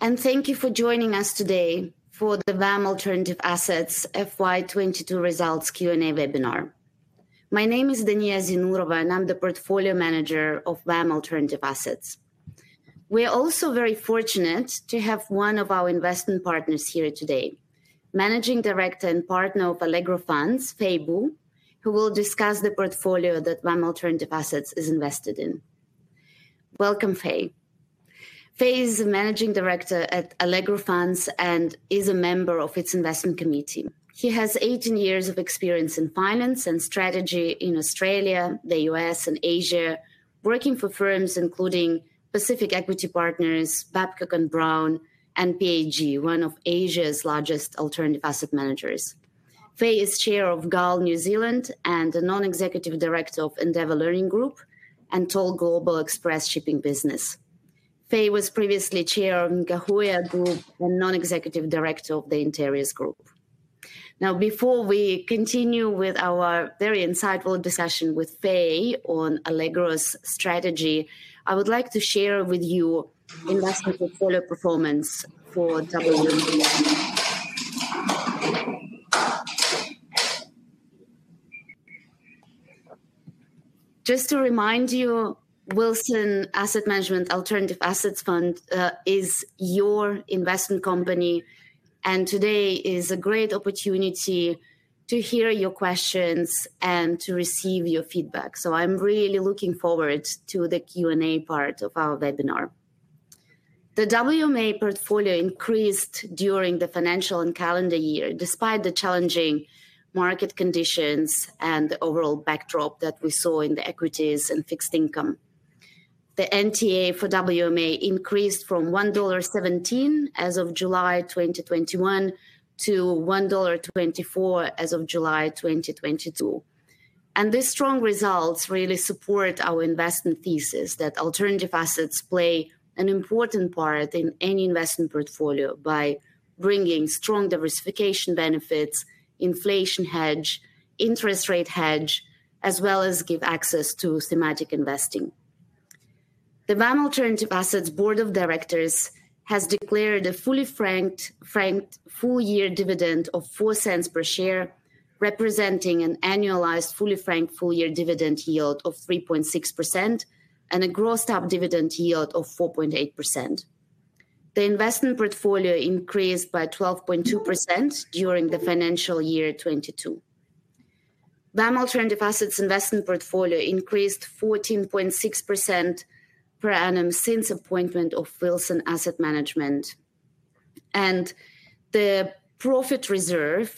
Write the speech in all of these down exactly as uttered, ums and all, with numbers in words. and thank you for joining us today for the W A M Alternative Assets F Y twenty-two Results Q and A webinar. My name is Dania Zinurova, and I'm the Portfolio Manager of W A M Alternative Assets. We're also very fortunate to have one of our investment partners here today, Managing Director and Partner of Allegro Funds, Fay Bu, who will discuss the portfolio that W A M Alternative Assets is invested in. Welcome, Fay. Fay is the Managing Director at Allegro Funds and is a member of its investment committee. He has eighteen years of experience in finance and strategy in Australia, the U S and Asia, working for firms including Pacific Equity Partners, Babcock and Brown, and P A G, one of Asia's largest alternative asset managers. Fay is chair of GAL New Zealand and a non-executive director of Endeavour Learning Group and Toll Global Express shipping business. Fay was previously chair of NKAHOYA Group and non-executive director of the Interiors Group. Now, before we continue with our very insightful discussion with Fay on Allegro's strategy, I would like to share with you investment portfolio performance for W M D M. Just to remind you, Wilson Asset Management Alternative Assets Fund uh, is your investment company, and today is a great opportunity to hear your questions and to receive your feedback. So I'm really looking forward to the Q and A part of our webinar. The W M A portfolio increased during the financial and calendar year, despite the challenging market conditions and the overall backdrop that we saw in the equities and fixed income. The N T A for W M A increased from one dollar seventeen as of July twenty twenty-one to one dollar twenty-four as of July twenty twenty-two. And these strong results really support our investment thesis that alternative assets play an important part in any investment portfolio by bringing strong diversification benefits, inflation hedge, interest rate hedge, as well as give access to thematic investing. The W A M Alternative Assets Board of Directors has declared a fully franked, franked full-year dividend of four cents per share, representing an annualized fully franked full-year dividend yield of three point six percent, and a grossed-up dividend yield of four point eight percent. The investment portfolio increased by twelve point two percent during the financial year twenty-two. W A M Alternative Assets investment portfolio increased fourteen point six percent per annum since appointment of Wilson Asset Management. And the profit reserve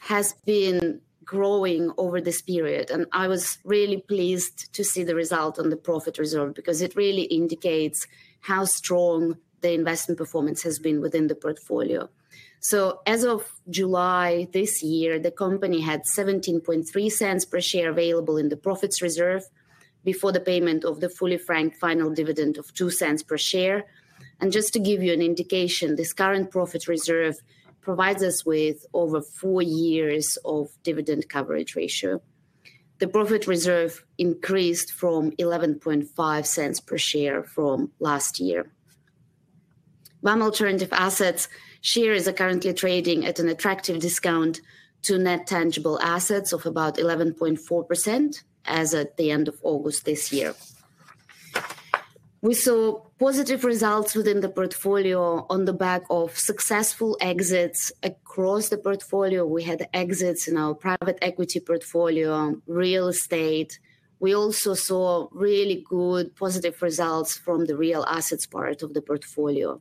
has been growing over this period. And I was really pleased to see the result on the profit reserve because it really indicates how strong the investment performance has been within the portfolio. So as of July this year, the company had seventeen point three cents per share available in the profits reserve before the payment of the fully franked final dividend of two cents per share. And just to give you an indication, this current profit reserve provides us with over four years of dividend coverage ratio. The profit reserve increased from eleven point five cents per share from last year. W A M Alternative Assets shares are currently trading at an attractive discount to net tangible assets of about eleven point four percent as at the end of August this year. We saw positive results within the portfolio on the back of successful exits across the portfolio. We had exits in our private equity portfolio, real estate. We also saw really good positive results from the real assets part of the portfolio.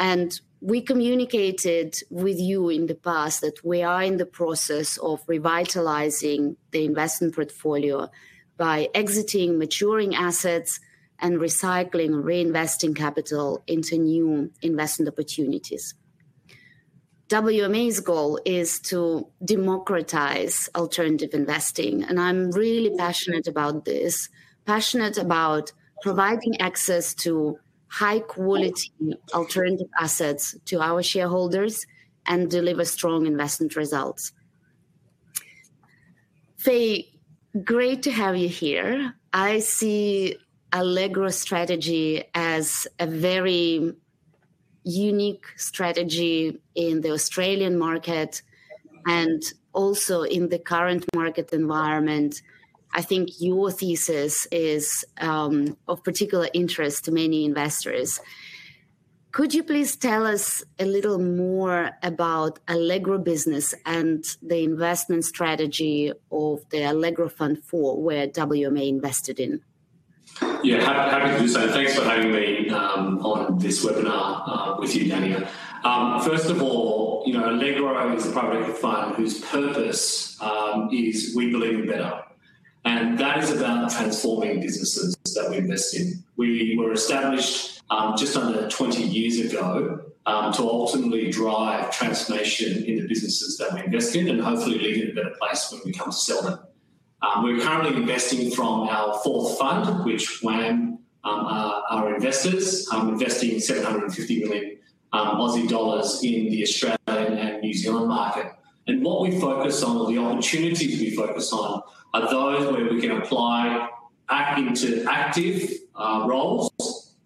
And we communicated with you in the past that we are in the process of revitalizing the investment portfolio by exiting maturing assets and recycling and reinvesting capital into new investment opportunities. W M A's goal is to democratize alternative investing, and I'm really passionate about this, passionate about providing access to high-quality alternative assets to our shareholders and deliver strong investment results. Fay, great to have you here. I see Allegro strategy as a very unique strategy in the Australian market and also in the current market environment, I think your thesis is um, of particular interest to many investors. Could you please tell us a little more about Allegro Business and the investment strategy of the Allegro Fund four, where W M A invested in? Yeah, happy to do so. Thanks for having me um, on this webinar uh, with you, Dania. Um, first of all, you know, Allegro is a private equity fund whose purpose um, is we believe in better. And that is about transforming businesses that we invest in. We were established um, just under twenty years ago um, to ultimately drive transformation in the businesses that we invest in and hopefully leave in a better place when we come to sell them. Um, we're currently investing from our fourth fund, which W A M um, are our investors, um, investing seven hundred fifty million dollars um, Aussie dollars in the Australian and New Zealand market. And what we focus on, or the opportunities we focus on, are those where we can apply act into active uh, roles,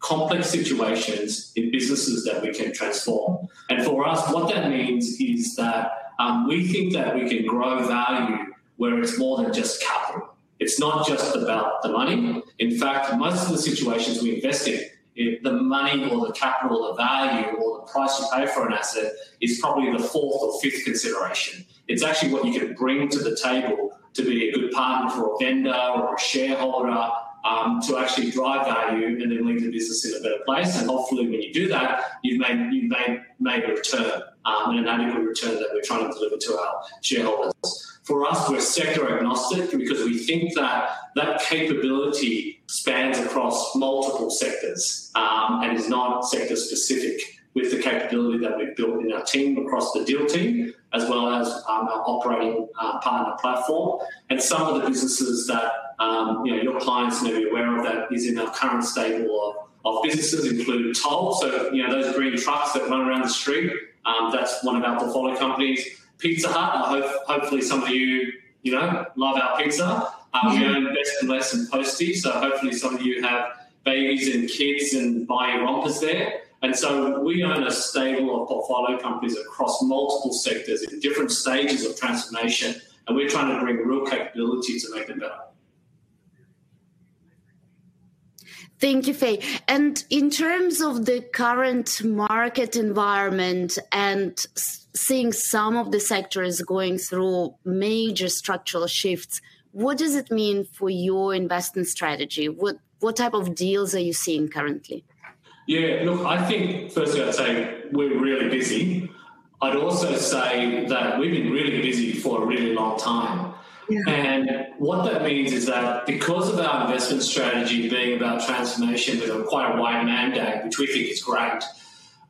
complex situations in businesses that we can transform. And for us, what that means is that um, we think that we can grow value where it's more than just capital. It's not just about the money. In fact, most of the situations we invest in, if the money or the capital, the value or the price you pay for an asset is probably the fourth or fifth consideration. It's actually what you can bring to the table to be a good partner for a vendor or a shareholder um, to actually drive value and then leave the business in a better place. And hopefully when you do that, you've made, you've made, made a return um, and an adequate return that we're trying to deliver to our shareholders. For us, we're sector agnostic because we think that that capability spans across multiple sectors um, and is not sector specific with the capability that we've built in our team across the deal team, as well as um, our operating uh, partner platform. And some of the businesses that um, you know, your clients may be aware of that is in our current stable of, of businesses include Toll. So you know those green trucks that run around the street, um, that's one of our portfolio companies. Pizza Hut, I hope, hopefully some of you, you know, love our pizza. Um, we own Best and Less and Postie, so hopefully some of you have babies and kids and buy your rompers there. And so we own a stable of portfolio companies across multiple sectors in different stages of transformation, and we're trying to bring real capability to make them better. Thank you, Fay. And in terms of the current market environment and seeing some of the sectors going through major structural shifts, what does it mean for your investment strategy? What what type of deals are you seeing currently? Yeah, look, I think firstly I'd say we're really busy. I'd also say that we've been really busy for a really long time. Yeah. And what that means is that because of our investment strategy being about transformation with a quite a wide mandate, which we think is great,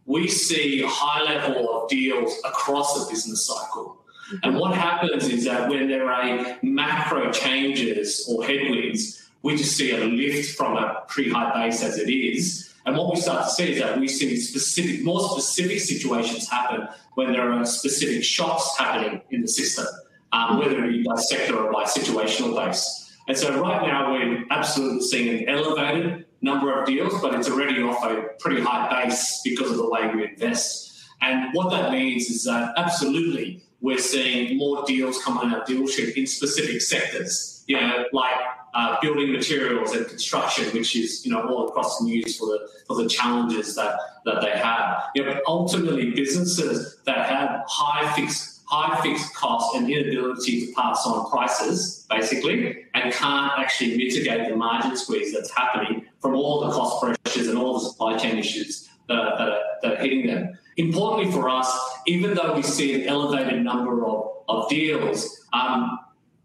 we see a high level of deals across the business cycle. And what happens is that when there are macro changes or headwinds, we just see a lift from a pretty high base as it is. And what we start to see is that we see specific, more specific situations happen when there are specific shocks happening in the system, um, whether it be by sector or by situational base. And so right now we're absolutely seeing an elevated number of deals, but it's already off a pretty high base because of the way we invest. And what that means is that absolutely we're seeing more deals come on our deal sheet in specific sectors, you know, like uh, building materials and construction, which is, you know, all across the news for the for the challenges that that they have. You know, but ultimately businesses that have high fixed high fixed costs and inability to pass on prices, basically, and can't actually mitigate the margin squeeze that's happening from all the cost pressures and all the supply chain issues that are, that are, that are hitting them. Importantly for us, even though we see an elevated number of, of deals, um,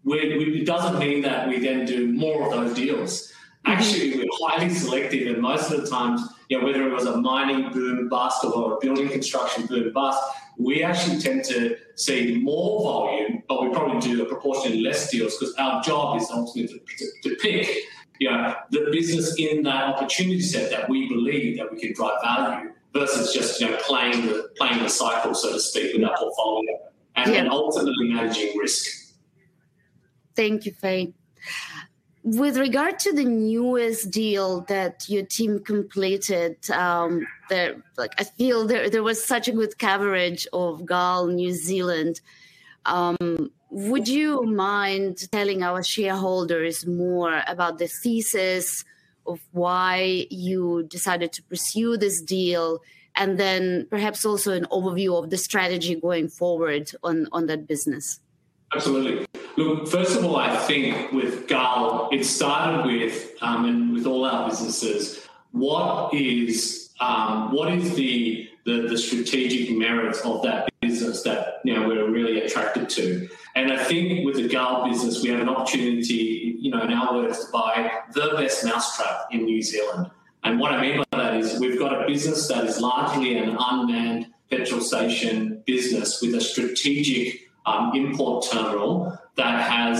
we, we, it doesn't mean that we then do more of those deals. Actually, we're highly selective, and most of the times, you know, whether it was a mining boom bust or a building construction boom bust, we actually tend to see more volume, but we probably do a proportionally less deals because our job is ultimately to, to, to pick, you know, the business in that opportunity set that we believe that we can drive value, versus just, you know, playing the playing the cycle, so to speak, with our portfolio and, yeah. and ultimately managing risk. Thank you, Fay. With regard to the newest deal that your team completed, um, there, like I feel there, there was such a good coverage of G A L New Zealand. Um, would you mind telling our shareholders more about the thesis of why you decided to pursue this deal, and then perhaps also an overview of the strategy going forward on, on that business? Absolutely. Look, first of all, I think with G A L, it started with, um, and with all our businesses, what is um, what is the, the the strategic merits of that business that you know we're really attracted to? And I think with the G A L business, we have an opportunity, you know, in our words, to buy the best mousetrap in New Zealand. And what I mean by that is we've got a business that is largely an unmanned petrol station business with a strategic Um, import terminal that has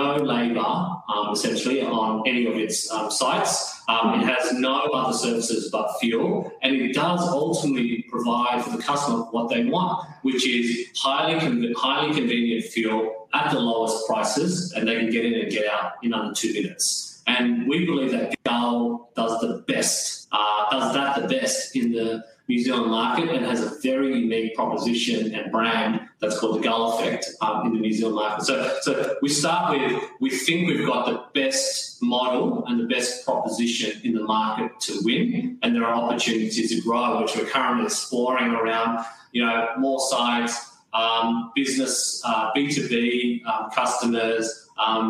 no labour, um, essentially, on any of its um, sites. Um, it has no other services but fuel, and it does ultimately provide for the customer what they want, which is highly, con- highly convenient fuel at the lowest prices, and they can get in and get out in under two minutes. And we believe that G A L does the best, uh, does that the best in the New Zealand market, and has a very unique proposition and brand that's called the Gull Effect um, in the New Zealand market. So, so we start with, we think we've got the best model and the best proposition in the market to win, and there are opportunities to grow, which we're currently exploring around, you know, more sites, um, business, uh, B two B um, customers, um,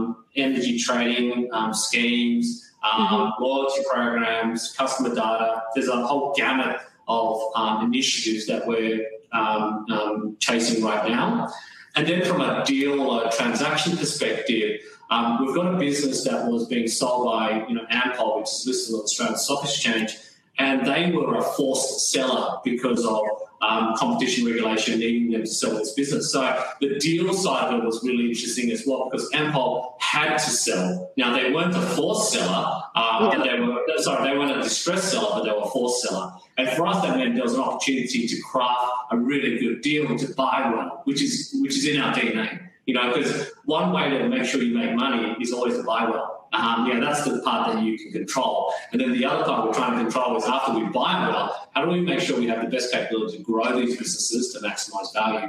energy trading um, schemes, um, mm-hmm. loyalty programs, customer data. There's a whole gamut of um, initiatives that we're um, um, chasing right now. And then from a deal or a transaction perspective, um, we've got a business that was being sold by you know, Ampol, which is listed on the Australian Stock Exchange, and they were a forced seller because of um, competition regulation needing them to sell this business. So the deal side of it was really interesting as well, because Ampol had to sell. Now, they weren't a forced seller. Um, yeah. they were, sorry, they weren't a distressed seller, but they were a forced seller. And for us, that meant there was an opportunity to craft a really good deal to buy one, which is which is in our D N A. You know, because one way to make sure you make money is always to buy well. Um, yeah, that's the part that you can control. And then the other part we're trying to control is after we buy well, how do we make sure we have the best capability to grow these businesses to maximise value?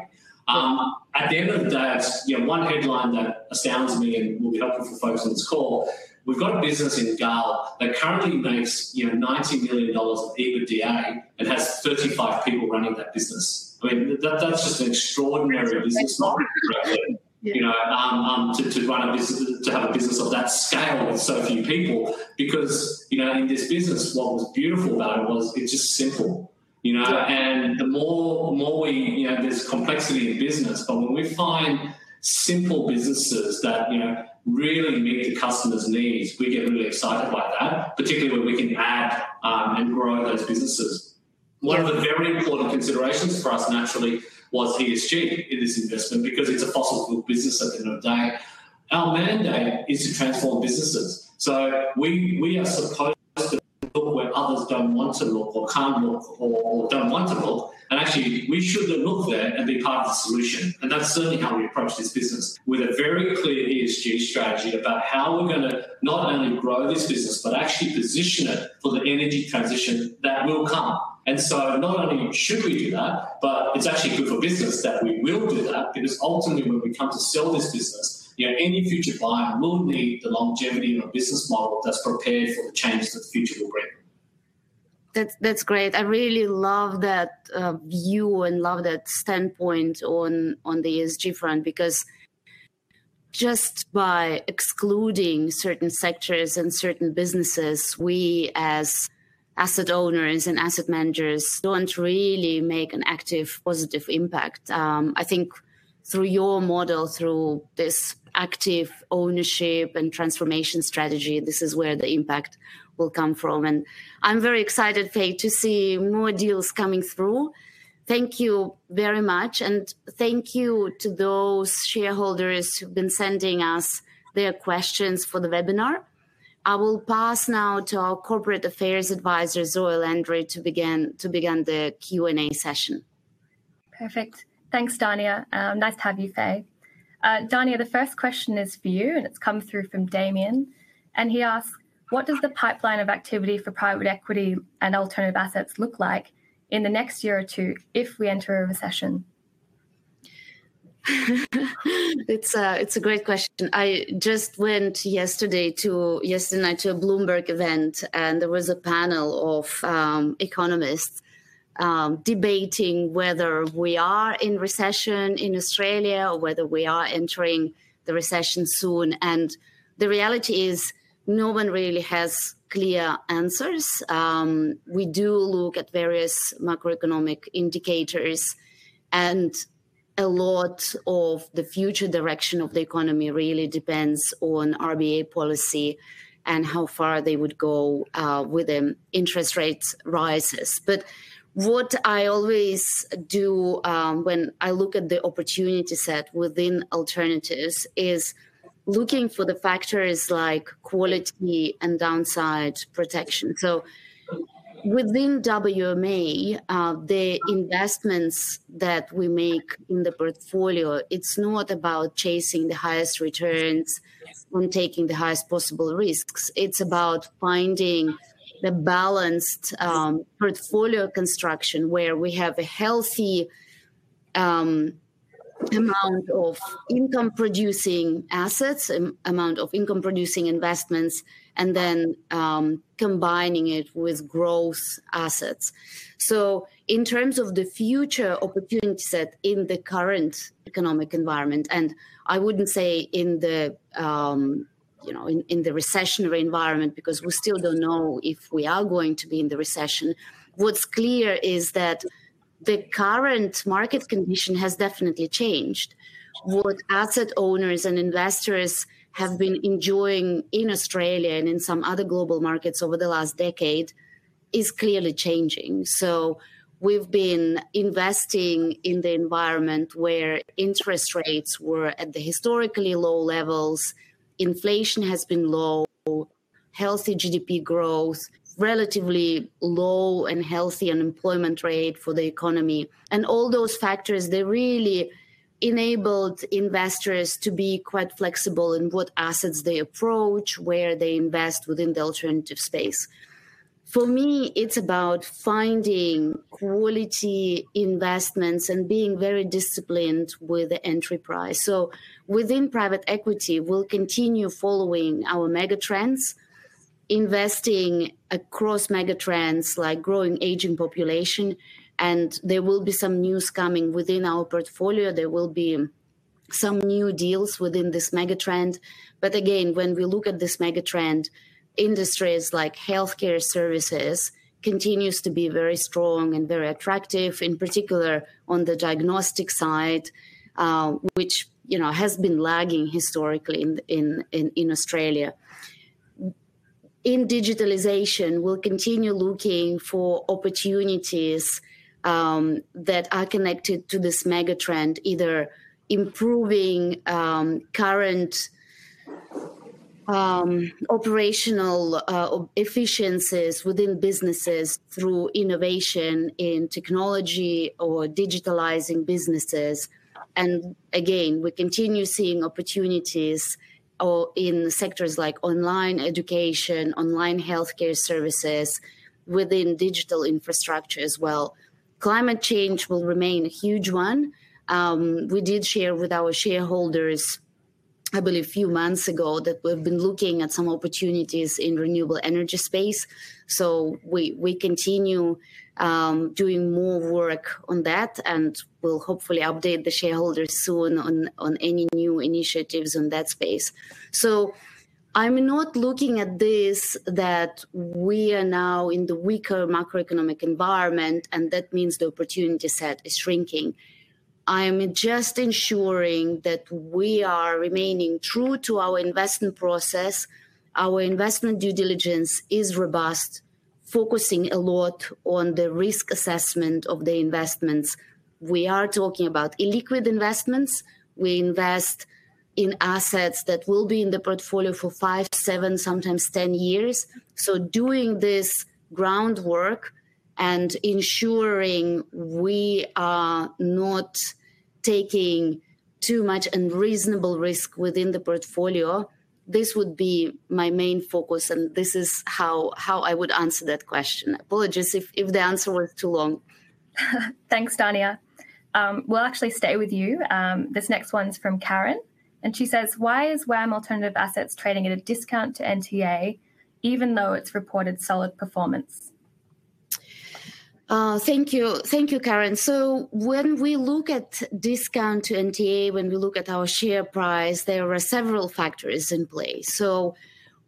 Um, at the end of the day, it's, you know, one headline that astounds me and will be helpful for folks on this call. We've got a business in G A L that currently makes you know ninety million dollars of EBITDA and has thirty-five people running that business. I mean, that, that's just an extraordinary business model. Yeah. You know, um, um, to, to run a business, to have a business of that scale with so few people, because, you know, in this business, what was beautiful about it was it's just simple, you know, yeah. and the more, more we, you know, there's complexity in business, but when we find simple businesses that, you know, really meet the customer's needs, we get really excited by that, particularly when we can add um, and grow those businesses. One yeah. of the very important considerations for us, naturally, was E S G in this investment, because it's a fossil fuel business at the end of the day. Our mandate is to transform businesses. So we we are supposed to look where others don't want to look or can't look or, or don't want to look. And actually, we should look there and be part of the solution. And that's certainly how we approach this business, with a very clear E S G strategy about how we're going to not only grow this business, but actually position it for the energy transition that will come. And so not only should we do that, but it's actually good for business that we will do that, because ultimately when we come to sell this business, you know, any future buyer will need the longevity of a business model that's prepared for the changes that the future will bring. That's, that's great. I really love that uh, view and love that standpoint on, on the E S G front, because just by excluding certain sectors and certain businesses, we as asset owners and asset managers don't really make an active, positive impact. Um, I think through your model, through this active ownership and transformation strategy, this is where the impact will come from. And I'm very excited, Fay, to see more deals coming through. Thank you very much. And thank you to those shareholders who've been sending us their questions for the webinar. I will pass now to our corporate affairs advisor, Zoe Landry, to begin to begin the Q and A session. Perfect. Thanks, Dania. Um, nice to have you, Fay. Uh, Dania, the first question is for you, and it's come through from Damien. And he asks, what does the pipeline of activity for private equity and alternative assets look like in the next year or two if we enter a recession? It's a, it's a great question. I just went yesterday to yesterday night to a Bloomberg event, and there was a panel of um, economists um, debating whether we are in recession in Australia or whether we are entering the recession soon. And the reality is no one really has clear answers. Um, we do look at various macroeconomic indicators, and a lot of the future direction of the economy really depends on R B A policy and how far they would go uh, with um, interest rate rises. But what I always do um, when I look at the opportunity set within alternatives is looking for the factors like quality and downside protection. So within W M A, uh, the investments that we make in the portfolio, it's not about chasing the highest returns and taking the highest possible risks. It's about finding the balanced um, portfolio construction where we have a healthy um, amount of income-producing assets, um, amount of income-producing investments, and then um, combining it with growth assets. So in terms of the future opportunity set in the current economic environment, and I wouldn't say in the um, you know in, in the recessionary environment, because we still don't know if we are going to be in the recession. What's clear is that the current market condition has definitely changed. What asset owners and investors have been enjoying in Australia and in some other global markets over the last decade is clearly changing. So we've been investing in the environment where interest rates were at the historically low levels, inflation has been low, healthy G D P growth, relatively low and healthy unemployment rate for the economy. And all those factors, they really enabled investors to be quite flexible in what assets they approach, where they invest within the alternative space. For me, it's about finding quality investments and being very disciplined with the entry price. So within private equity, we'll continue following our mega trends, investing across megatrends like growing aging population, and there will be some news coming within our portfolio. There will be some new deals within this megatrend. But again, when we look at this megatrend, industries like healthcare services continues to be very strong and very attractive, in particular on the diagnostic side, uh, which you know has been lagging historically in in in, in Australia. In digitalization, we'll continue looking for opportunities um, that are connected to this mega trend, either improving um, current um, operational uh, efficiencies within businesses through innovation in technology or digitalizing businesses. And again, we continue seeing opportunities or in sectors like online education, online healthcare services, within digital infrastructure as well. Climate change will remain a huge one. Um, we did share with our shareholders, I believe a few months ago, that we've been looking at some opportunities in renewable energy space. So we, we continue um, doing more work on that, and we'll hopefully update the shareholders soon on, on any new initiatives on that space. So I'm not looking at this that we are now in the weaker macroeconomic environment, and that means the opportunity set is shrinking. I'm just ensuring that we are remaining true to our investment process. Our investment due diligence is robust, focusing a lot on the risk assessment of the investments. We are talking about illiquid investments. We invest in assets that will be in the portfolio for five, seven, sometimes ten years. So doing this groundwork and ensuring we are not taking too much unreasonable risk within the portfolio this would be my main focus, and this is how, how I would answer that question. Apologies if, if the answer was too long. Thanks, Dania. Um, we'll actually stay with you. Um, this next one's from Karen, and she says, why is W A M Alternative Assets trading at a discount to N T A, even though it's reported solid performance? Uh, thank you. Thank you, Karen. So when we look at discount to N T A, when we look at our share price, there are several factors in play. So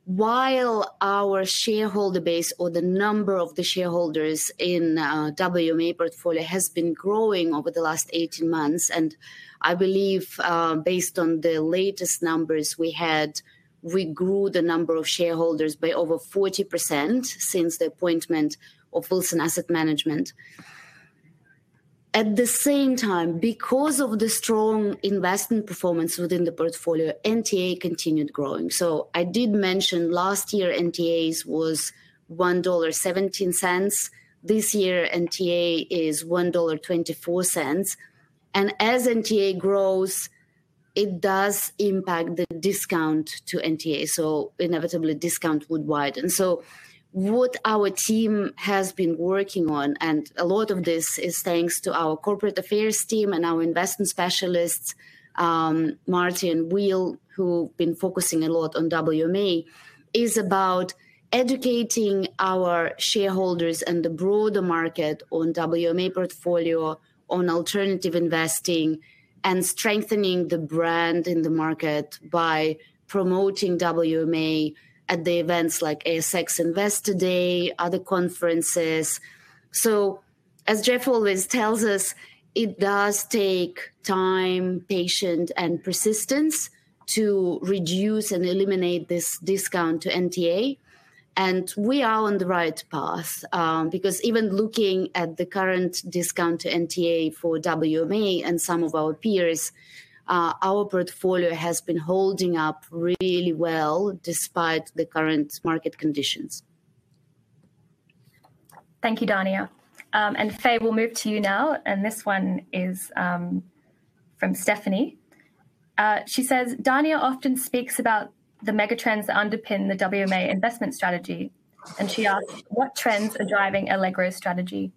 while our shareholder base, or the number of the shareholders in uh, W M A portfolio, has been growing over the last eighteen months, and I believe uh, based on the latest numbers we had, we grew the number of shareholders by over forty percent since the appointment of Wilson Asset Management. At the same time, because of the strong investment performance within the portfolio, N T A continued growing. So I did mention last year N T A's was one dollar seventeen. This year N T A is one dollar twenty-four. And as N T A grows, it does impact the discount to N T A. So inevitably discount would widen. So what our team has been working on, and a lot of this is thanks to our corporate affairs team and our investment specialists, um, Marty and Will, who've been focusing a lot on W M A, is about educating our shareholders and the broader market on W M A portfolio, on alternative investing, and strengthening the brand in the market by promoting W M A at the events like A S X Investor Day, other conferences. So as Jeff always tells us, it does take time, patience, and persistence to reduce and eliminate this discount to N T A. And we are on the right path, um, because even looking at the current discount to N T A for W M A and some of our peers, Uh, our portfolio has been holding up really well despite the current market conditions. Thank you, Dania. Um, and Faye, we'll move to you now. And this one is um, from Stephanie. Uh, she says, Dania often speaks about the megatrends that underpin the W M A investment strategy. And she asks, what trends are driving Allegro's strategy?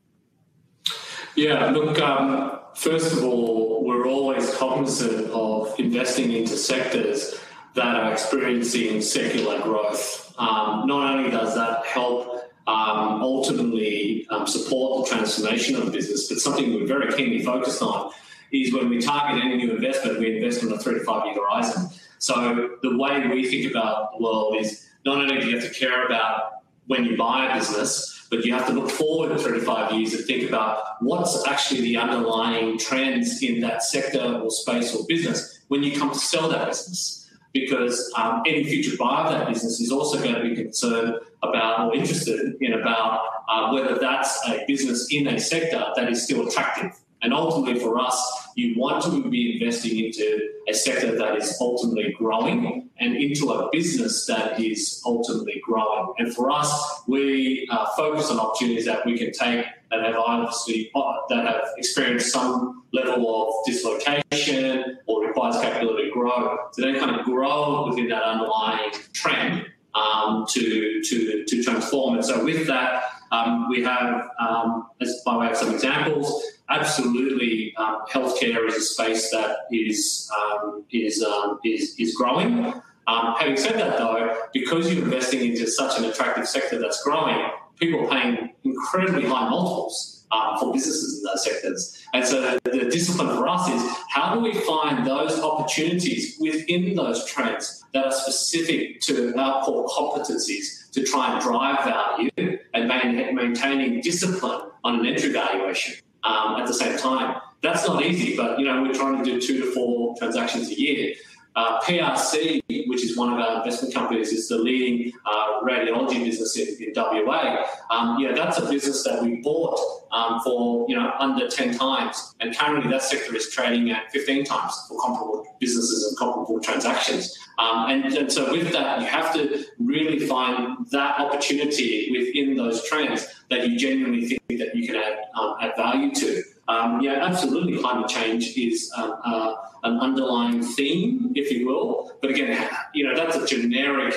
Yeah, look, um, first of all, we're always cognizant of investing into sectors that are experiencing secular growth. Um, not only does that help um, ultimately um, support the transformation of the business, but something we're very keenly focused on is when we target any new investment, we invest on a three to five year horizon. So the way we think about the world is not only do you have to care about when you buy a business, but you have to look forward three to five years and think about what's actually the underlying trends in that sector or space or business when you come to sell that business, because um, any future buyer of that business is also going to be concerned about or interested in about uh, whether that's a business in a sector that is still attractive. And ultimately for us, you want to be investing into a sector that is ultimately growing and into a business that is ultimately growing. And for us, we uh, focus on opportunities that we can take that have obviously that have experienced some level of dislocation or requires capability to grow. So they kind of grow within that underlying trend um, to, to, to transform. And so with that, um, we have, um, as by way of some examples, absolutely, um, healthcare is a space that is um, is, um, is is growing. Um, having said that, though, because you're investing into such an attractive sector that's growing, people are paying incredibly high multiples um, for businesses in those sectors. And so the, the discipline for us is how do we find those opportunities within those trends that are specific to our core competencies to try and drive value and main, maintaining discipline on an entry valuation. Um, at the same time, that's not easy, but, you know, we're trying to do two to four transactions a year. Uh, P R C, which is one of our investment companies, is the leading uh, radiology business in, in W A. Um, yeah, that's a business that we bought um, for, you know, under ten times, and currently that sector is trading at fifteen times for comparable businesses and comparable transactions. Um, and, and so with that, you have to really find that opportunity within those trends that you genuinely think that you can add, um, add value to. Um, yeah, absolutely, climate change is um, uh, an underlying theme, if you will. But again, you know, that's a generic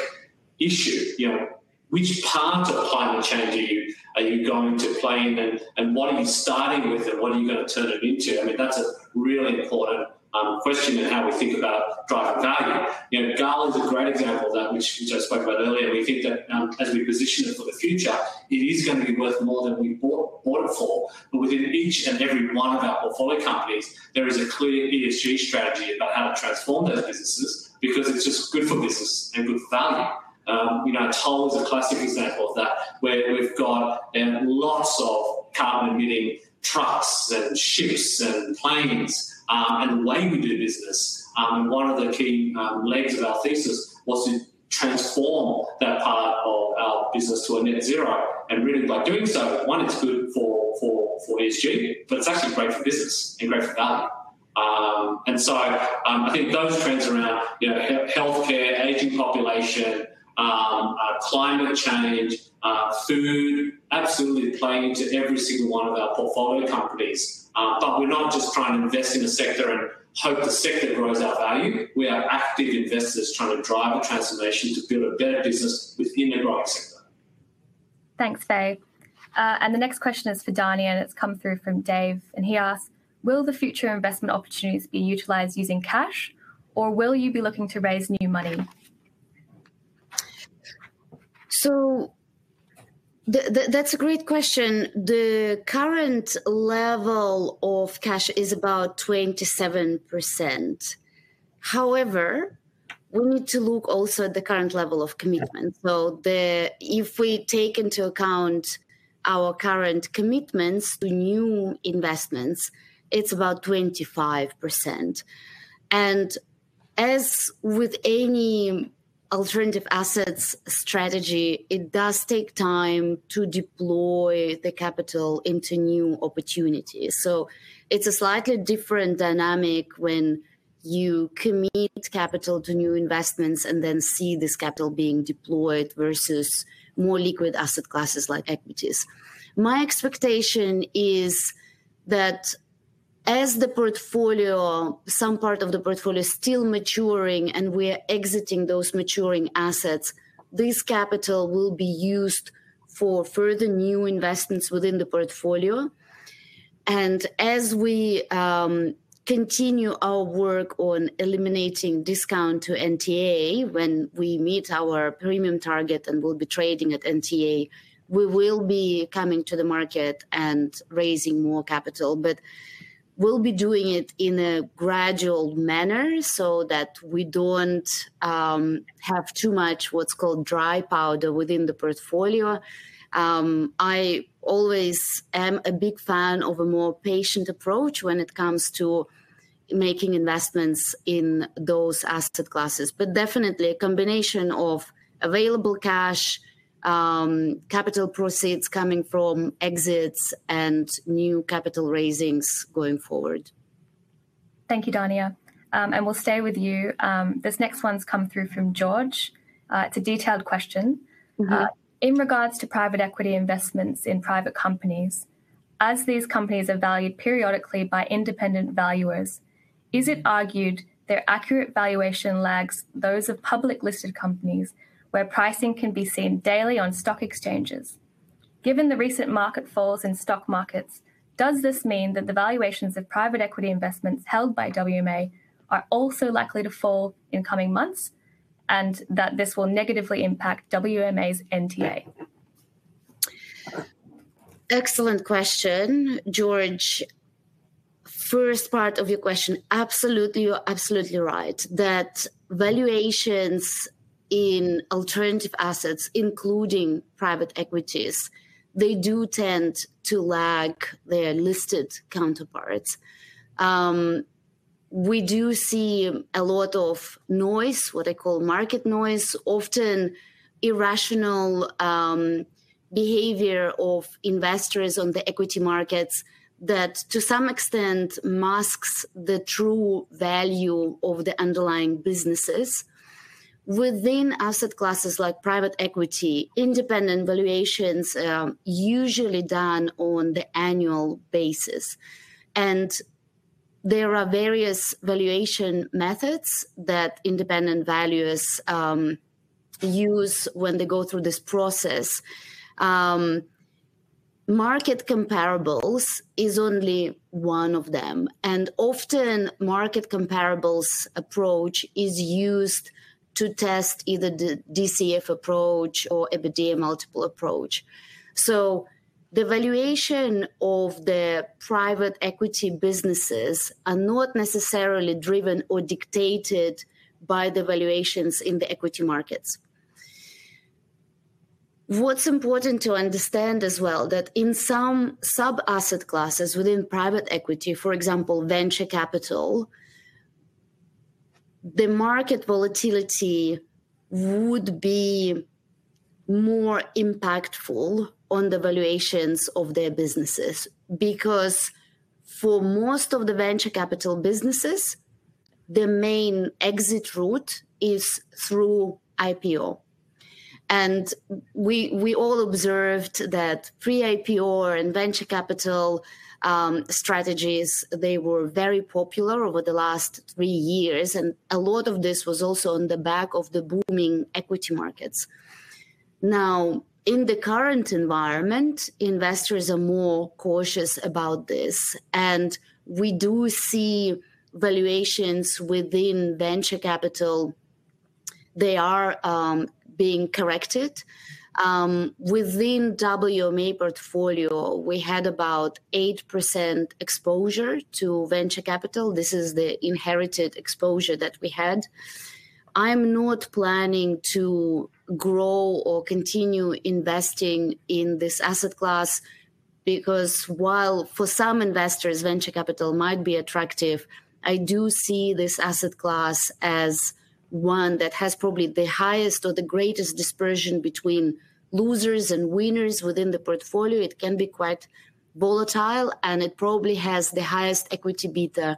issue. You know, which part of climate change are you are you going to play in, and, and what are you starting with, and what are you going to turn it into? I mean, that's a really important um, question in how we think about driving value. You know, GAL is a great example of that, which, which I spoke about earlier. We think that um, as we position it for the future, it is going to be worth more than we bought, bought it for. But within each and every one of our portfolio companies, there is a clear E S G strategy about how to transform those businesses, because it's just good for business and good for value. Um, you know, Toll is a classic example of that, where we've got um, lots of carbon-emitting trucks and ships and planes, um, and the way we do business. Um, and one of the key um, legs of our thesis was to transform that part of our business to a net zero. And really, by doing so, one, it's good for, for, for E S G, but it's actually great for business and great for value. Um, and so um, I think those trends around, you know, he- healthcare, ageing population, Um, uh, climate change, uh, food, absolutely playing into every single one of our portfolio companies. Uh, but we're not just trying to invest in a sector and hope the sector grows our value. We are active investors trying to drive a transformation to build a better business within a growing sector. Thanks, Fay. Uh, and the next question is for Dania, and it's come through from Dave. And he asks, will the future investment opportunities be utilised using cash, or will you be looking to raise new money? So th- th- that's a great question. The current level of cash is about twenty-seven percent. However, we need to look also at the current level of commitment. So the, if we take into account our current commitments to new investments, it's about twenty-five percent. And as with any alternative assets strategy, it does take time to deploy the capital into new opportunities. So it's a slightly different dynamic when you commit capital to new investments and then see this capital being deployed versus more liquid asset classes like equities. My expectation is that as the portfolio, some part of the portfolio is still maturing and we're exiting those maturing assets, this capital will be used for further new investments within the portfolio. And as we um, continue our work on eliminating discount to N T A, when we meet our premium target and we'll be trading at N T A, we will be coming to the market and raising more capital. But we'll be doing it in a gradual manner so that we don't um, have too much what's called dry powder within the portfolio. Um, I always am a big fan of a more patient approach when it comes to making investments in those asset classes, but definitely a combination of available cash, Um, capital proceeds coming from exits, and new capital raisings going forward. Thank you, Dania. Um, and we'll stay with you. Um, this next one's come through from George. Uh, it's a detailed question. Mm-hmm. Uh, in regards to private equity investments in private companies, as these companies are valued periodically by independent valuers, is it argued their accurate valuation lags those of public listed companies, where pricing can be seen daily on stock exchanges? Given the recent market falls in stock markets, does this mean that the valuations of private equity investments held by W M A are also likely to fall in coming months, and that this will negatively impact W M A's N T A? Excellent question, George. First part of your question, absolutely, you're absolutely right, that valuations in alternative assets, including private equities, they do tend to lag their listed counterparts. Um, we do see a lot of noise, what I call market noise, often irrational um, behavior of investors on the equity markets that to some extent masks the true value of the underlying businesses. within asset classes like private equity, independent valuations um, usually done on the annual basis. And there are various valuation methods that independent valuers um, use when they go through this process. Um, Market comparables is only one of them. And often market comparables approach is used to test either the D C F approach or EBITDA multiple approach. So the valuation of the private equity businesses are not necessarily driven or dictated by the valuations in the equity markets. What's important to understand as well, that in some sub-asset classes within private equity, for example, venture capital, the market volatility would be more impactful on the valuations of their businesses, because for most of the venture capital businesses, the main exit route is through I P O. And we we all observed that pre-I P O and venture capital um, strategies, they were very popular over the last three years. And a lot of this was also on the back of the booming equity markets. Now, in the current environment, investors are more cautious about this. And we do see valuations within venture capital. They are um, being corrected. Um, within W M A portfolio, we had about eight percent exposure to venture capital. This is the inherited exposure that we had. I'm not planning to grow or continue investing in this asset class, because while for some investors venture capital might be attractive, I do see this asset class as one that has probably the highest or the greatest dispersion between losers and winners within the portfolio. It can be quite volatile, and it probably has the highest equity beta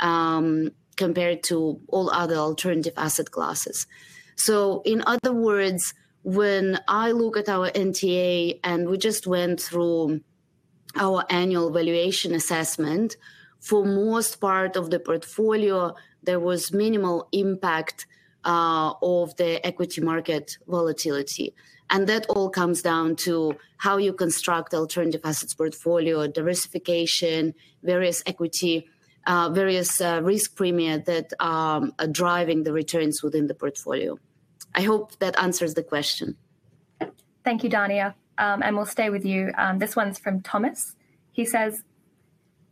um, compared to all other alternative asset classes. So in other words, when I look at our N T A, and we just went through our annual valuation assessment, for most part of the portfolio, there was minimal impact uh, of the equity market volatility. And that all comes down to how you construct alternative assets portfolio, diversification, various equity, uh, various uh, risk premia that um, are driving the returns within the portfolio. I hope that answers the question. Thank you, Dania. Um, and we'll stay with you. Um, this one's from Thomas. He says,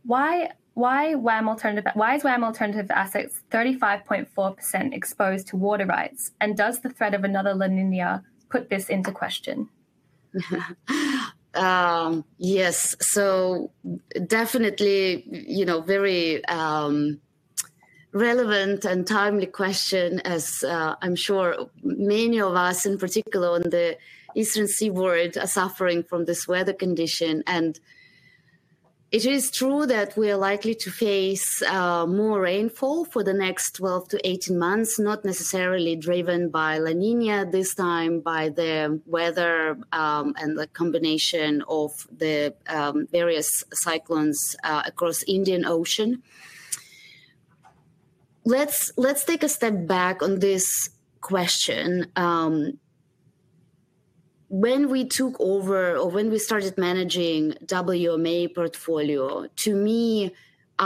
why... Why, WAM alternative, why is WAM Alternative Assets thirty-five point four percent exposed to water rights? And does the threat of another La Niña put this into question? um, yes, so definitely, you know, very um, relevant and timely question, as uh, I'm sure many of us, in particular on the Eastern Seaboard, are suffering from this weather condition. And it is true that we are likely to face uh, more rainfall for the next twelve to eighteen months, not necessarily driven by La Niña this time, by the weather um, and the combination of the um, various cyclones uh, across Indian Ocean. Let's, let's take a step back on this question. Um, When we took over, or when we started managing W M A portfolio, to me,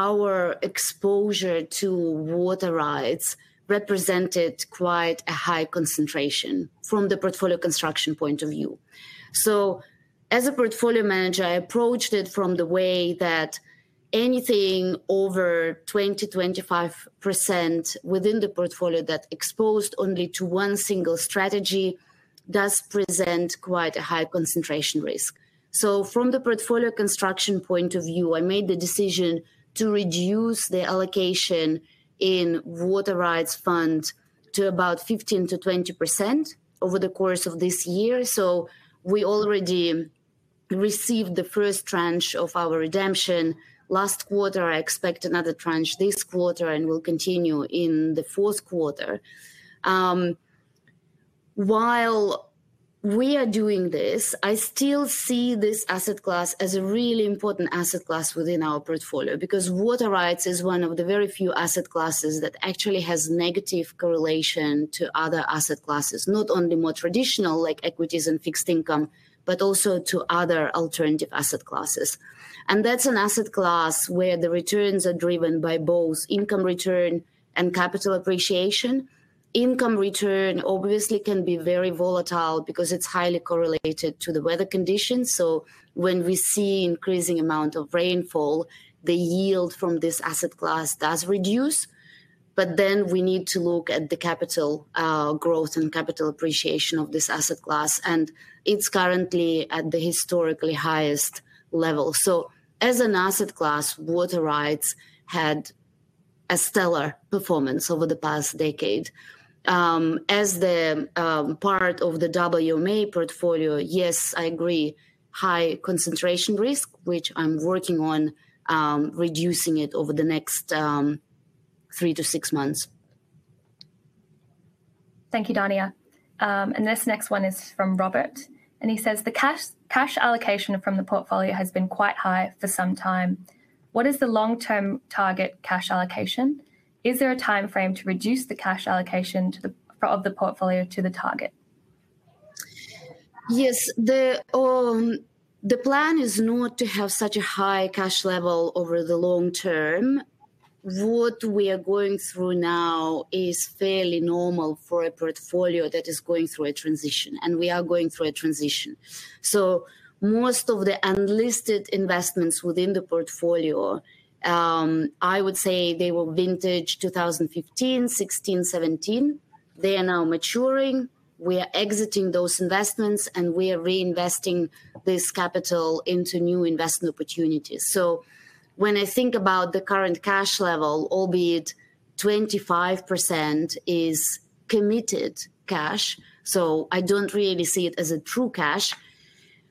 our exposure to water rights represented quite a high concentration from the portfolio construction point of view. So as a portfolio manager, I approached it from the way that anything over twenty to twenty-five percent within the portfolio that exposed only to one single strategy does present quite a high concentration risk. So from the portfolio construction point of view, I made the decision to reduce the allocation in water rights fund to about fifteen to twenty percent over the course of this year. So we already received the first tranche of our redemption last quarter. I expect another tranche this quarter, and will continue in the fourth quarter. Um, while we are doing this, I still see this asset class as a really important asset class within our portfolio, because water rights is one of the very few asset classes that actually has negative correlation to other asset classes, not only more traditional like equities and fixed income, but also to other alternative asset classes. And that's an asset class where the returns are driven by both income return and capital appreciation. Income return obviously can be very volatile because it's highly correlated to the weather conditions. So when we see increasing amount of rainfall, the yield from this asset class does reduce. But then we need to look at the capital uh, growth and capital appreciation of this asset class. And it's currently at the historically highest level. So as an asset class, water rights had a stellar performance over the past decade. Um, as the um, part of the W M A portfolio, yes, I agree, high concentration risk, which I'm working on um, reducing it over the next um three to six months. Thank you, Dania. Um, and this next one is from Robert. And he says, the cash, cash allocation from the portfolio has been quite high for some time. What is the long-term target cash allocation? Is there a time frame to reduce the cash allocation to the, of the portfolio to the target? Yes, the um, the plan is not to have such a high cash level over the long term. What we are going through now is fairly normal for a portfolio that is going through a transition, and we are going through a transition. So most of the unlisted investments within the portfolio, um, I would say they were vintage two thousand fifteen, sixteen, seventeen. They are now maturing. We are exiting those investments, and we are reinvesting this capital into new investment opportunities. So when I think about the current cash level, albeit twenty-five percent is committed cash, so I don't really see it as a true cash.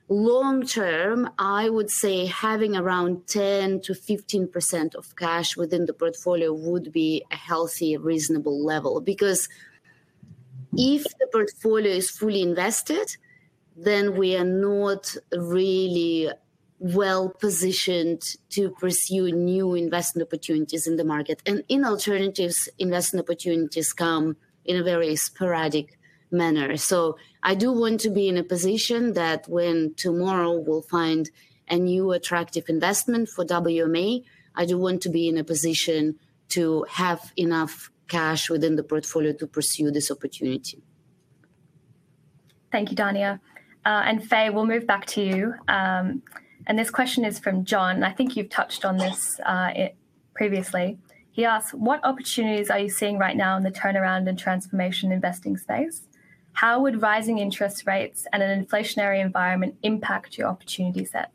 Long term, I would say having around ten to fifteen percent of cash within the portfolio would be a healthy, reasonable level, because if the portfolio is fully invested, then we are not really well-positioned to pursue new investment opportunities in the market. And in alternatives, investment opportunities come in a very sporadic manner. So I do want to be in a position that when tomorrow we'll find a new attractive investment for W M A, I do want to be in a position to have enough cash within the portfolio to pursue this opportunity. Thank you, Dania. Uh, and Faye, we'll move back to you. Um, And this question is from John, and I think you've touched on this uh, it, previously. He asks, what opportunities are you seeing right now in the turnaround and transformation investing space? How would rising interest rates and an inflationary environment impact your opportunity set?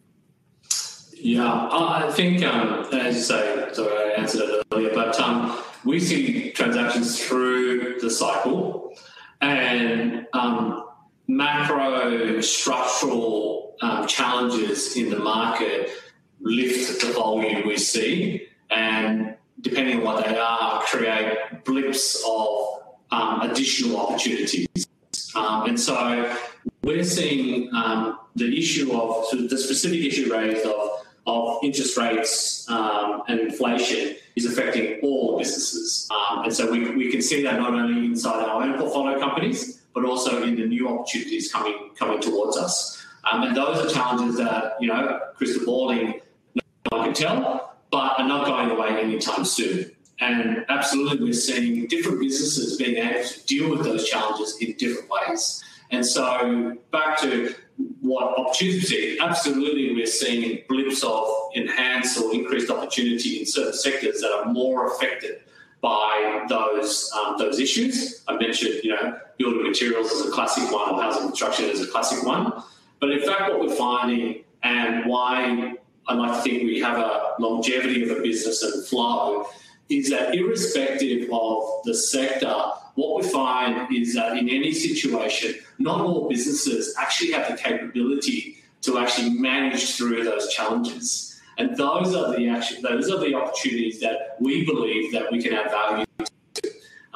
Yeah, I think, um, as you say, sorry, I answered it earlier, but um, we see transactions through the cycle, and um, macro structural Um, challenges in the market lift the volume we see, and depending on what they are, create blips of um, additional opportunities. Um, and so we're seeing um, the issue of so the specific issue raised of, of interest rates um, and inflation is affecting all businesses. Um, and so we, we can see that not only inside our own portfolio companies, but also in the new opportunities coming coming towards us. Um, and those are challenges that, you know, crystal balling, no one can tell, but are not going away anytime soon. And absolutely, we're seeing different businesses being able to deal with those challenges in different ways. And so back to what opportunities we see, absolutely we're seeing blips of enhanced or increased opportunity in certain sectors that are more affected by those um, those issues. I mentioned, you know, building materials is a classic one, or housing construction is a classic one. But in fact, what we're finding and why I like to think we have a longevity of a business and flow is that irrespective of the sector, what we find is that in any situation, not all businesses actually have the capability to actually manage through those challenges. And those are the, actual, those are the opportunities that we believe that we can add value to.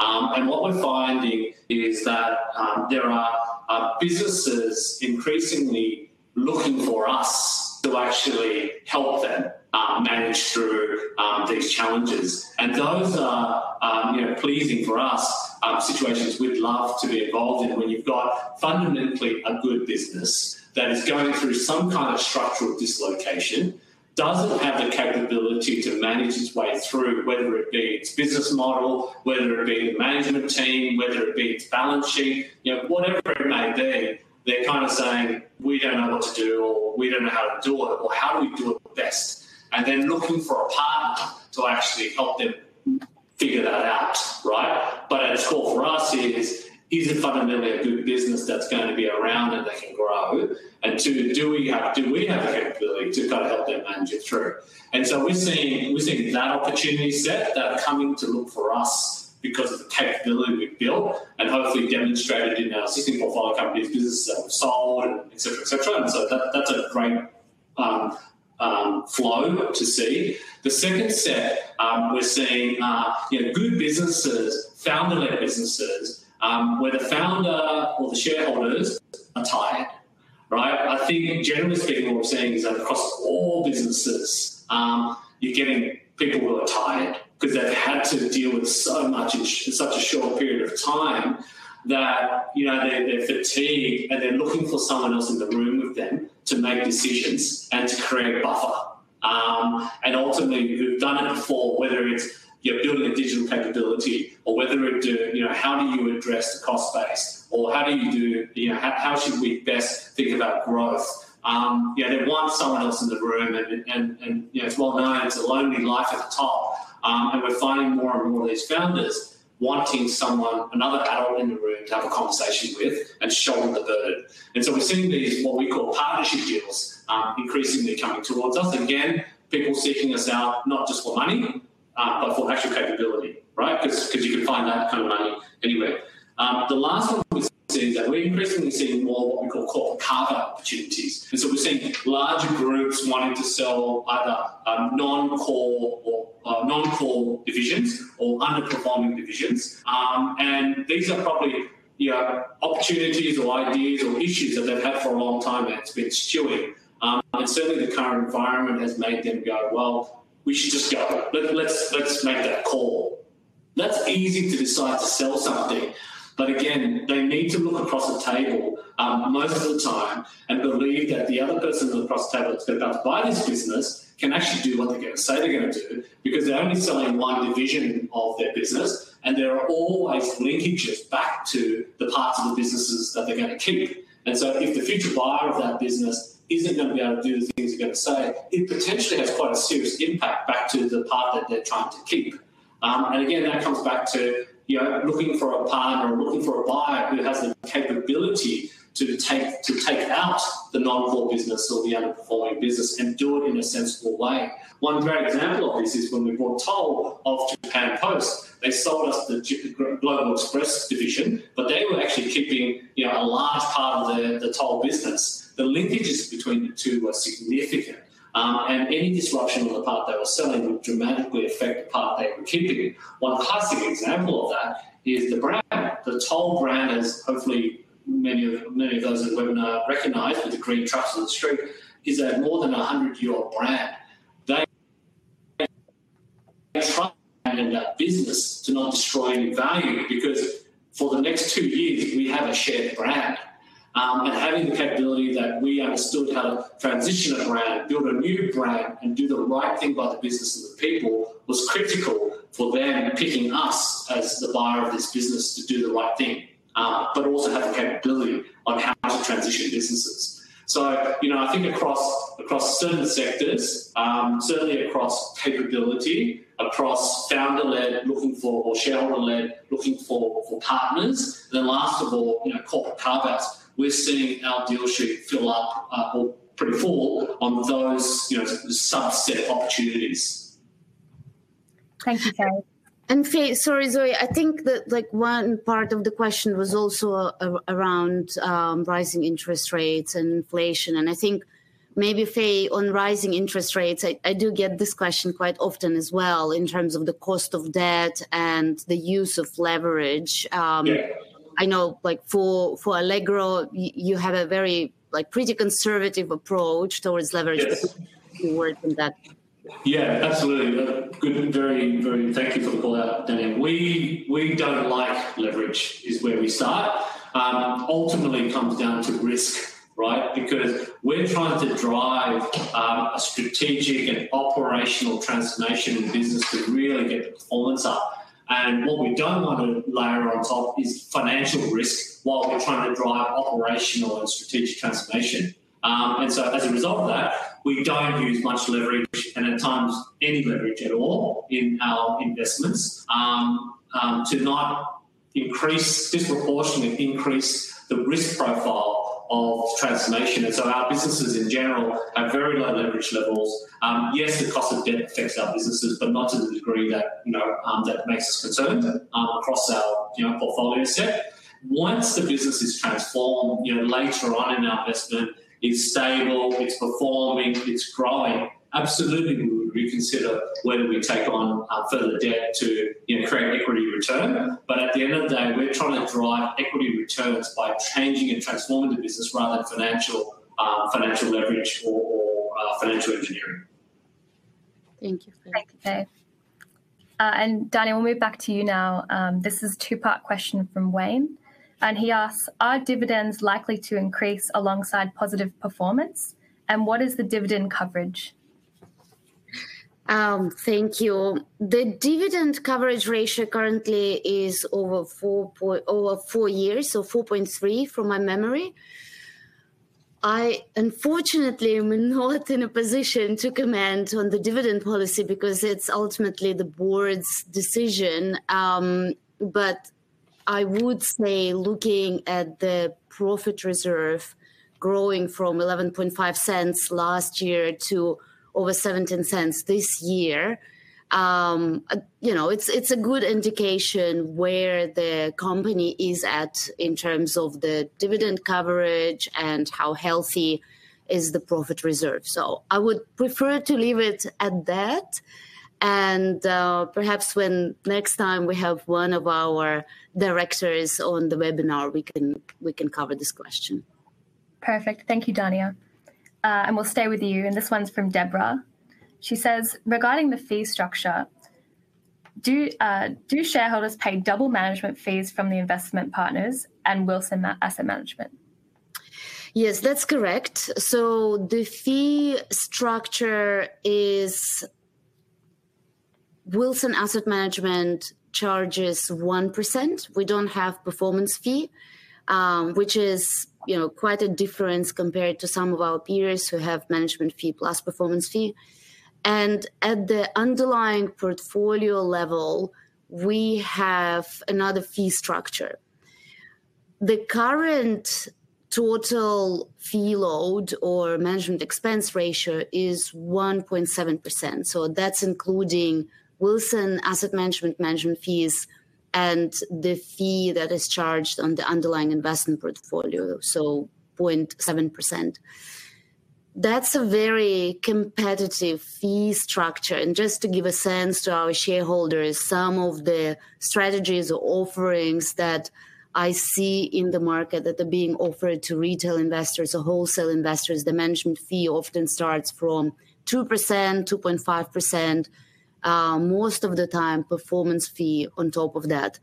Um, and what we're finding is that um, there are uh, businesses increasingly looking for us to actually help them uh, manage through um, these challenges. And those are um, you know, pleasing for us, um, situations we'd love to be involved in when you've got fundamentally a good business that is going through some kind of structural dislocation, doesn't have the capability to manage its way through, whether it be its business model, whether it be the management team, whether it be its balance sheet, you know, whatever it may be, they're kind of saying, we don't know what to do, or we don't know how to do it, or how do we do it best? And then looking for a partner to actually help them figure that out, right? But at its core for us is, is it fundamentally a good business that's going to be around and that can grow? And two, do we have do we have the capability to kind of help them manage it through? And so we're seeing we're seeing that opportunity set that are coming to look for us because of the capability we've built and hopefully demonstrated in our existing portfolio companies, businesses that we've sold, and et cetera, et cetera. And so that, that's a great um, um, flow to see. The second set, um, we're seeing uh, you know, good businesses, founder-led businesses, Um, where the founder or the shareholders are tired, right? I think generally speaking what we're seeing is that across all businesses, um, you're getting people who are tired because they've had to deal with so much in, sh- in such a short period of time that, you know, they're, they're fatigued and they're looking for someone else in the room with them to make decisions and to create a buffer. Um, and ultimately, we've done it before, whether it's you're building a digital capability, or whether it do, you know, how do you address the cost base, or how do you do, you know, how, how should we best think about growth? Um, you know, they want someone else in the room, and, and, and you know, it's well known, it's a lonely life at the top. Um, and we're finding more and more of these founders wanting someone, another adult in the room to have a conversation with and shoulder the burden. And so we're seeing these, what we call partnership deals, um, increasingly coming towards us. Again, people seeking us out, not just for money, Uh, but for actual capability, right? Because you can find that kind of money anywhere. Um, the last one we see is that we're increasingly seeing more what we call corporate carve-out opportunities. And so we're seeing larger groups wanting to sell either um, non-core or uh, non-core divisions or underperforming divisions. Um, and these are probably, you know, opportunities or ideas or issues that they've had for a long time and it's been stewing. Um, and certainly the current environment has made them go, well, we should just go. Let, let's let's make that call. That's easy to decide to sell something, but again, they need to look across the table um, most of the time and believe that the other person across the table that's about to buy this business can actually do what they're going to say they're going to do, because they're only selling one division of their business, and there are always linkages back to the parts of the businesses that they're going to keep. And so, if the future buyer of that business isn't going to be able to do the things you're going to say, it potentially has quite a serious impact back to the part that they're trying to keep. Um, and again, that comes back to, you know, looking for a partner or looking for a buyer who has the capability to take to take out the non-core business or the underperforming business and do it in a sensible way. One great example of this is when we bought Toll of Japan Post. They sold us the Global Express division, but they were actually keeping, you know, a large part of the, the Toll business. The linkages between the two were significant, um, and any disruption on the part they were selling would dramatically affect the part they were keeping. One classic example of that is the brand. The Toll brand is hopefully Many of many of those in the webinar recognise, with the green trucks on the street, is a more than a hundred-year-old brand. They trust in that business to not destroy any value, because for the next two years we have a shared brand, um, and having the capability that we understood how to transition a brand, build a new brand, and do the right thing by the business and the people was critical for them picking us as the buyer of this business to do the right thing. Um, but also have the capability on how to transition businesses. So, you know, I think across across certain sectors, um, certainly across capability, across founder-led looking for, or shareholder-led looking for, for partners, and then last of all, you know, corporate carve-outs, we're seeing our deal sheet fill up uh, or pretty full on those, you know, subset opportunities. Thank you, Fay. And Fay, sorry, Zoe, I think that like one part of the question was also a, a, around um, rising interest rates and inflation. And I think Maybe, Faye, on rising interest rates, I, I do get this question quite often as well in terms of the cost of debt and the use of leverage. Um, yeah. I know, like, for for Allegro, y- you have a very, like, pretty conservative approach towards leverage. Yes. You work on that. Yeah, absolutely. Good, very, very. Thank you for the call out, Dania. We we don't like leverage. Is where we start. Um, ultimately, it comes down to risk. Right, because we're trying to drive um, a strategic and operational transformation in business to really get the performance up. And what we don't want to layer on top is financial risk while we're trying to drive operational and strategic transformation. Um, and so as a result of that, we don't use much leverage and at times any leverage at all in our investments um, um, to not increase, disproportionately increase the risk profile of transformation. And so our businesses in general have very low leverage levels. Um, yes, the cost of debt affects our businesses, but not to the degree that, you know, um, that makes us concerned um, across our, you know, portfolio set. Once the business is transformed, you know, later on in our investment, it's stable, it's performing, it's growing, absolutely we would reconsider whether we take on uh, further debt to, you know, create equity return. But at the end of the day, we're trying to drive equity returns by changing and transforming the business rather than financial uh, financial leverage or, or uh, financial engineering. Thank you. Thank you, Faye. Uh, and Dania, we'll move back to you now. Um, this is a two-part question from Wayne. And he asks, are dividends likely to increase alongside positive performance? And what is the dividend coverage? Um, thank you. The dividend coverage ratio currently is over four point, over four years, so four point three from my memory. I unfortunately am not in a position to comment on the dividend policy because it's ultimately the board's decision. Um, but I would say, looking at the profit reserve growing from eleven point five cents last year to over seventeen cents this year, um, you know, it's it's a good indication where the company is at in terms of the dividend coverage and how healthy is the profit reserve. So I would prefer to leave it at that. And uh, perhaps when next time we have one of our directors on the webinar, we can we can cover this question. Perfect. Thank you, Dania. Uh, and we'll stay with you. And this one's from Deborah. She says, regarding the fee structure, do uh, do shareholders pay double management fees from the investment partners and Wilson Asset Management? Yes, that's correct. So the fee structure is Wilson Asset Management charges one percent. We don't have performance fee, um, which is, you know, quite a difference compared to some of our peers who have management fee plus performance fee. And at the underlying portfolio level, we have another fee structure. The current total fee load or management expense ratio is one point seven percent. So that's including Wilson Asset Management management fees and the fee that is charged on the underlying investment portfolio, so zero point seven percent. That's a very competitive fee structure. And just to give a sense to our shareholders, some of the strategies or offerings that I see in the market that are being offered to retail investors or wholesale investors, the management fee often starts from two percent, two point five percent, Uh, most of the time, performance fee on top of that.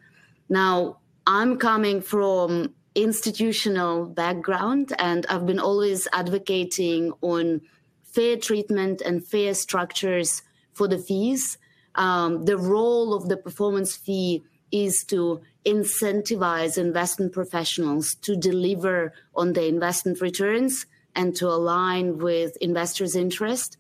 Now, I'm coming from institutional background, and I've been always advocating on fair treatment and fair structures for the fees. Um, the role of the performance fee is to incentivize investment professionals to deliver on their investment returns and to align with investors' interest.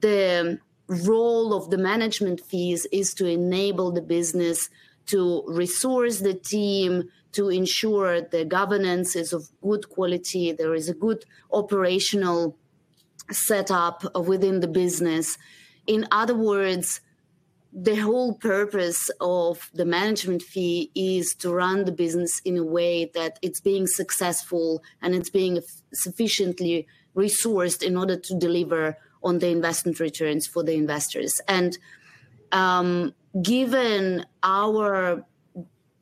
The role of the management fees is to enable the business to resource the team, to ensure the governance is of good quality, there is a good operational setup within the business. In other words, the whole purpose of the management fee is to run the business in a way that it's being successful and it's being sufficiently resourced in order to deliver on the investment returns for the investors. And um, given our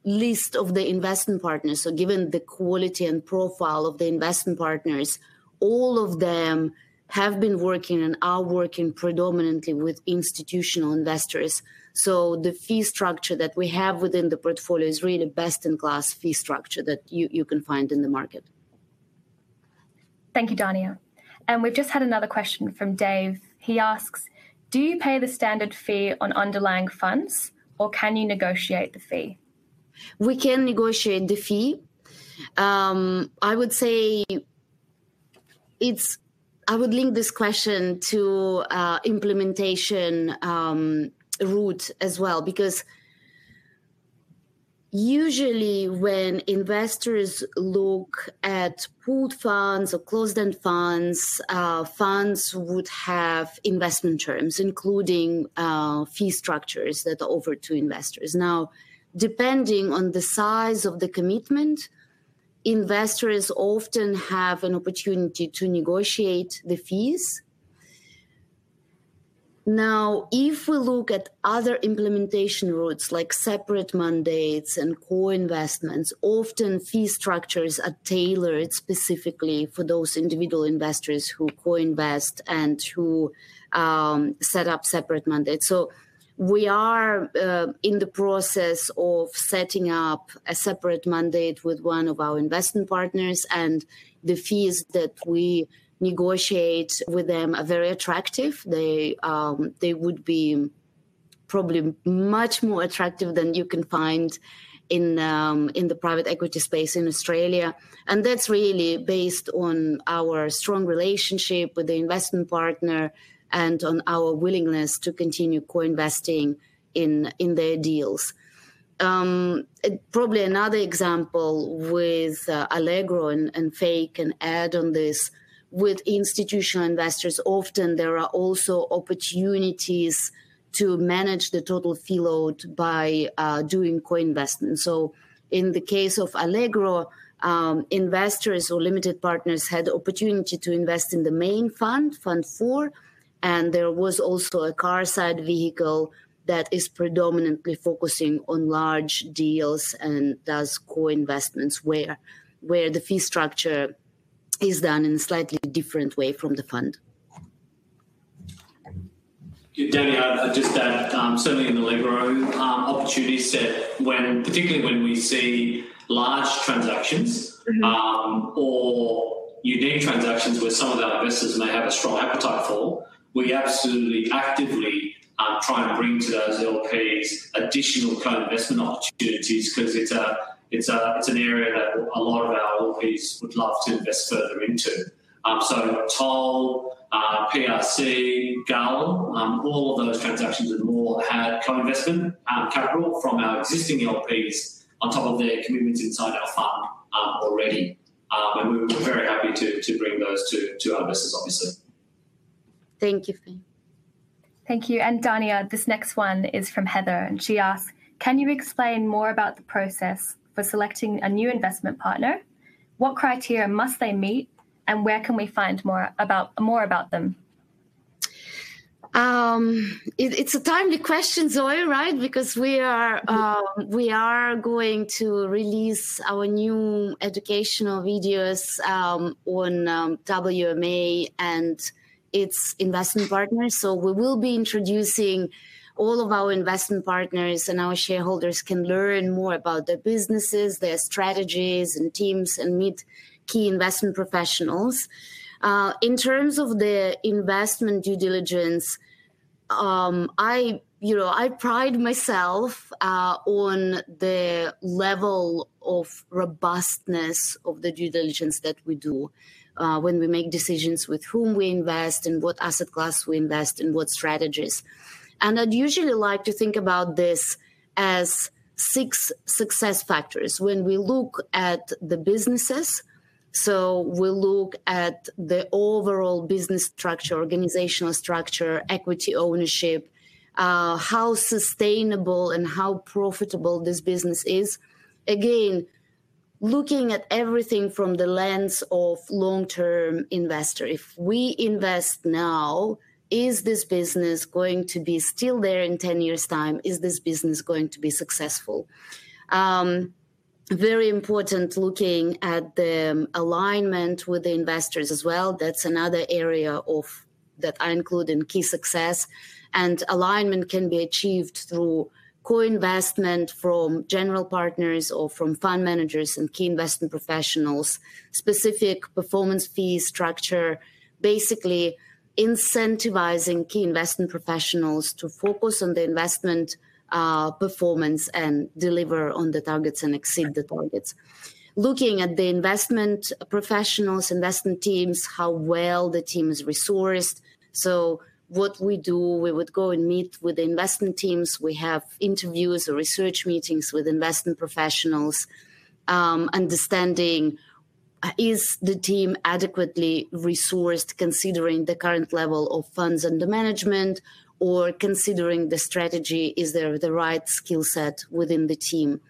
list of the investment partners, so given the quality and profile of the investment partners, all of them have been working and are working predominantly with institutional investors. So the fee structure that we have within the portfolio is really best-in-class fee structure that you, you can find in the market. Thank you, Dania. And we've just had another question from Dave. He asks, do you pay the standard fee on underlying funds, or can you negotiate the fee? We can negotiate the fee. Um, I would say it's... I would link this question to uh, implementation um, route as well, because usually when investors look at pooled funds or closed-end funds, uh, funds would have investment terms, including uh, fee structures that are offered to investors. Now, depending on the size of the commitment, investors often have an opportunity to negotiate the fees. Now, if we look at other implementation routes like separate mandates and co-investments, often fee structures are tailored specifically for those individual investors who co-invest and who um, set up separate mandates. So we are uh, in the process of setting up a separate mandate with one of our investment partners, and the fees that we negotiate with them are very attractive. They um, they would be probably much more attractive than you can find in um, in the private equity space in Australia, and that's really based on our strong relationship with the investment partner and on our willingness to continue co-investing in, in their deals. Um, it, probably another example with uh, Allegro and, and Fay can add on this. With institutional investors, often there are also opportunities to manage the total fee load by uh, doing co-investment. So in the case of Allegro, um, investors or limited partners had opportunity to invest in the main fund, Fund four, and there was also a car side vehicle that is predominantly focusing on large deals and does co-investments where, where the fee structure is done in a slightly different way from the fund. Dania, I'd just add, um, certainly in the Allegro um, opportunity set, when, particularly when we see large transactions mm-hmm. um, or unique transactions where some of our investors may have a strong appetite for, we absolutely actively um, try and bring to those L Ps additional co-investment opportunities, because it's a it's a it's an area that a lot of our L Ps would love to invest further into. Um, so Toll, uh, P R C, Gull, um, all of those transactions and more had co-investment um, capital from our existing L Ps on top of their commitments inside our fund um, already, um, and we were very happy to to bring those to to our investors, obviously. Thank you, Fay. Thank you. And Dania, this next one is from Heather, and she asks, can you explain more about the process for selecting a new investment partner? What criteria must they meet, and where can we find more about more about them? Um, it, it's a timely question, Zoe, right? Because we are um, we are going to release our new educational videos um, on um, W M A and its investment partners. So we will be introducing all of our investment partners, and our shareholders can learn more about their businesses, their strategies and teams, and meet key investment professionals. Uh, in terms of the investment due diligence, um, I, you know, I pride myself uh, on the level of robustness of the due diligence that we do. Uh, when we make decisions with whom we invest and what asset class we invest in, what strategies. And I'd usually like to think about this as six success factors. When we look at the businesses, so we look at the overall business structure, organizational structure, equity ownership, uh, how sustainable and how profitable this business is. Again, looking at everything from the lens of long-term investor. If we invest now, is this business going to be still there in ten years' time? Is this business going to be successful? Um, very important looking at the alignment with the investors as well. That's another area of that I include in key success. And alignment can be achieved through co-investment from general partners or from fund managers and key investment professionals, specific performance fee structure, basically incentivizing key investment professionals to focus on the investment uh, performance and deliver on the targets and exceed the targets. Looking at the investment professionals, investment teams, how well the team is resourced. So what we do, we would go and meet with the investment teams. We have interviews or research meetings with investment professionals, um, understanding is the team adequately resourced considering the current level of funds under management or considering the strategy, is there the right skill set within the team?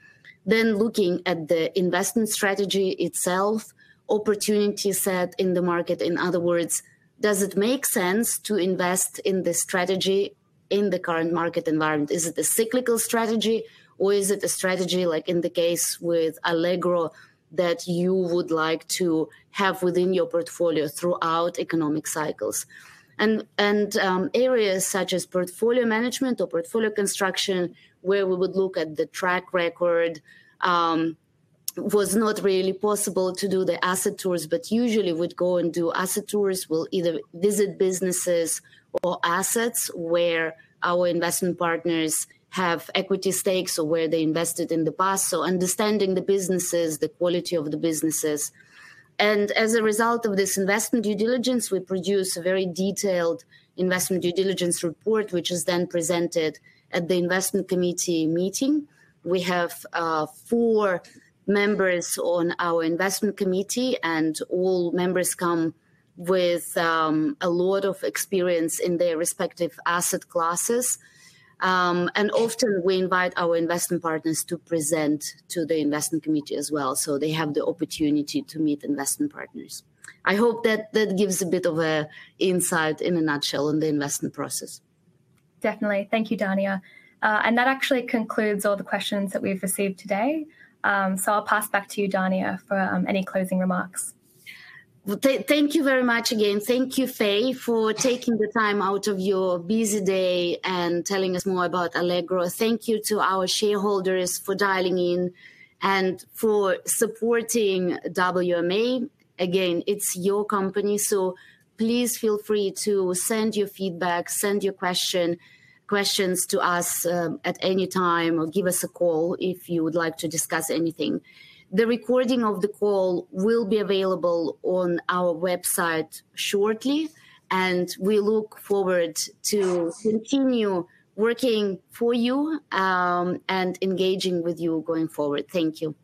Then looking at the investment strategy itself, opportunity set in the market, in other words, does it make sense to invest in this strategy in the current market environment? Is it a cyclical strategy or is it a strategy like in the case with Allegro that you would like to have within your portfolio throughout economic cycles? And, and um, areas such as portfolio management or portfolio construction, where we would look at the track record, um, was not really possible to do the asset tours, but usually we'd go and do asset tours. We'll either visit businesses or assets where our investment partners have equity stakes or where they invested in the past. So understanding the businesses, the quality of the businesses. And as a result of this investment due diligence, we produce a very detailed investment due diligence report, which is then presented at the investment committee meeting. We have uh, four members on our investment committee, and all members come with um, a lot of experience in their respective asset classes. Um, and often we invite our investment partners to present to the investment committee as well, so they have the opportunity to meet investment partners. I hope that that gives a bit of an insight in a nutshell on the investment process. Definitely. Thank you, Dania. Uh, and that actually concludes all the questions that we've received today. Um, so I'll pass back to you, Dania, for um, any closing remarks. Well, th thank you very much again. Thank you, Fay, for taking the time out of your busy day and telling us more about Allegro. Thank you to our shareholders for dialing in and for supporting W M A. Again, it's your company, so please feel free to send your feedback, send your question. questions to us um, at any time, or give us a call if you would like to discuss anything. The recording of the call will be available on our website shortly, and we look forward to continue working for you um, and engaging with you going forward. Thank you.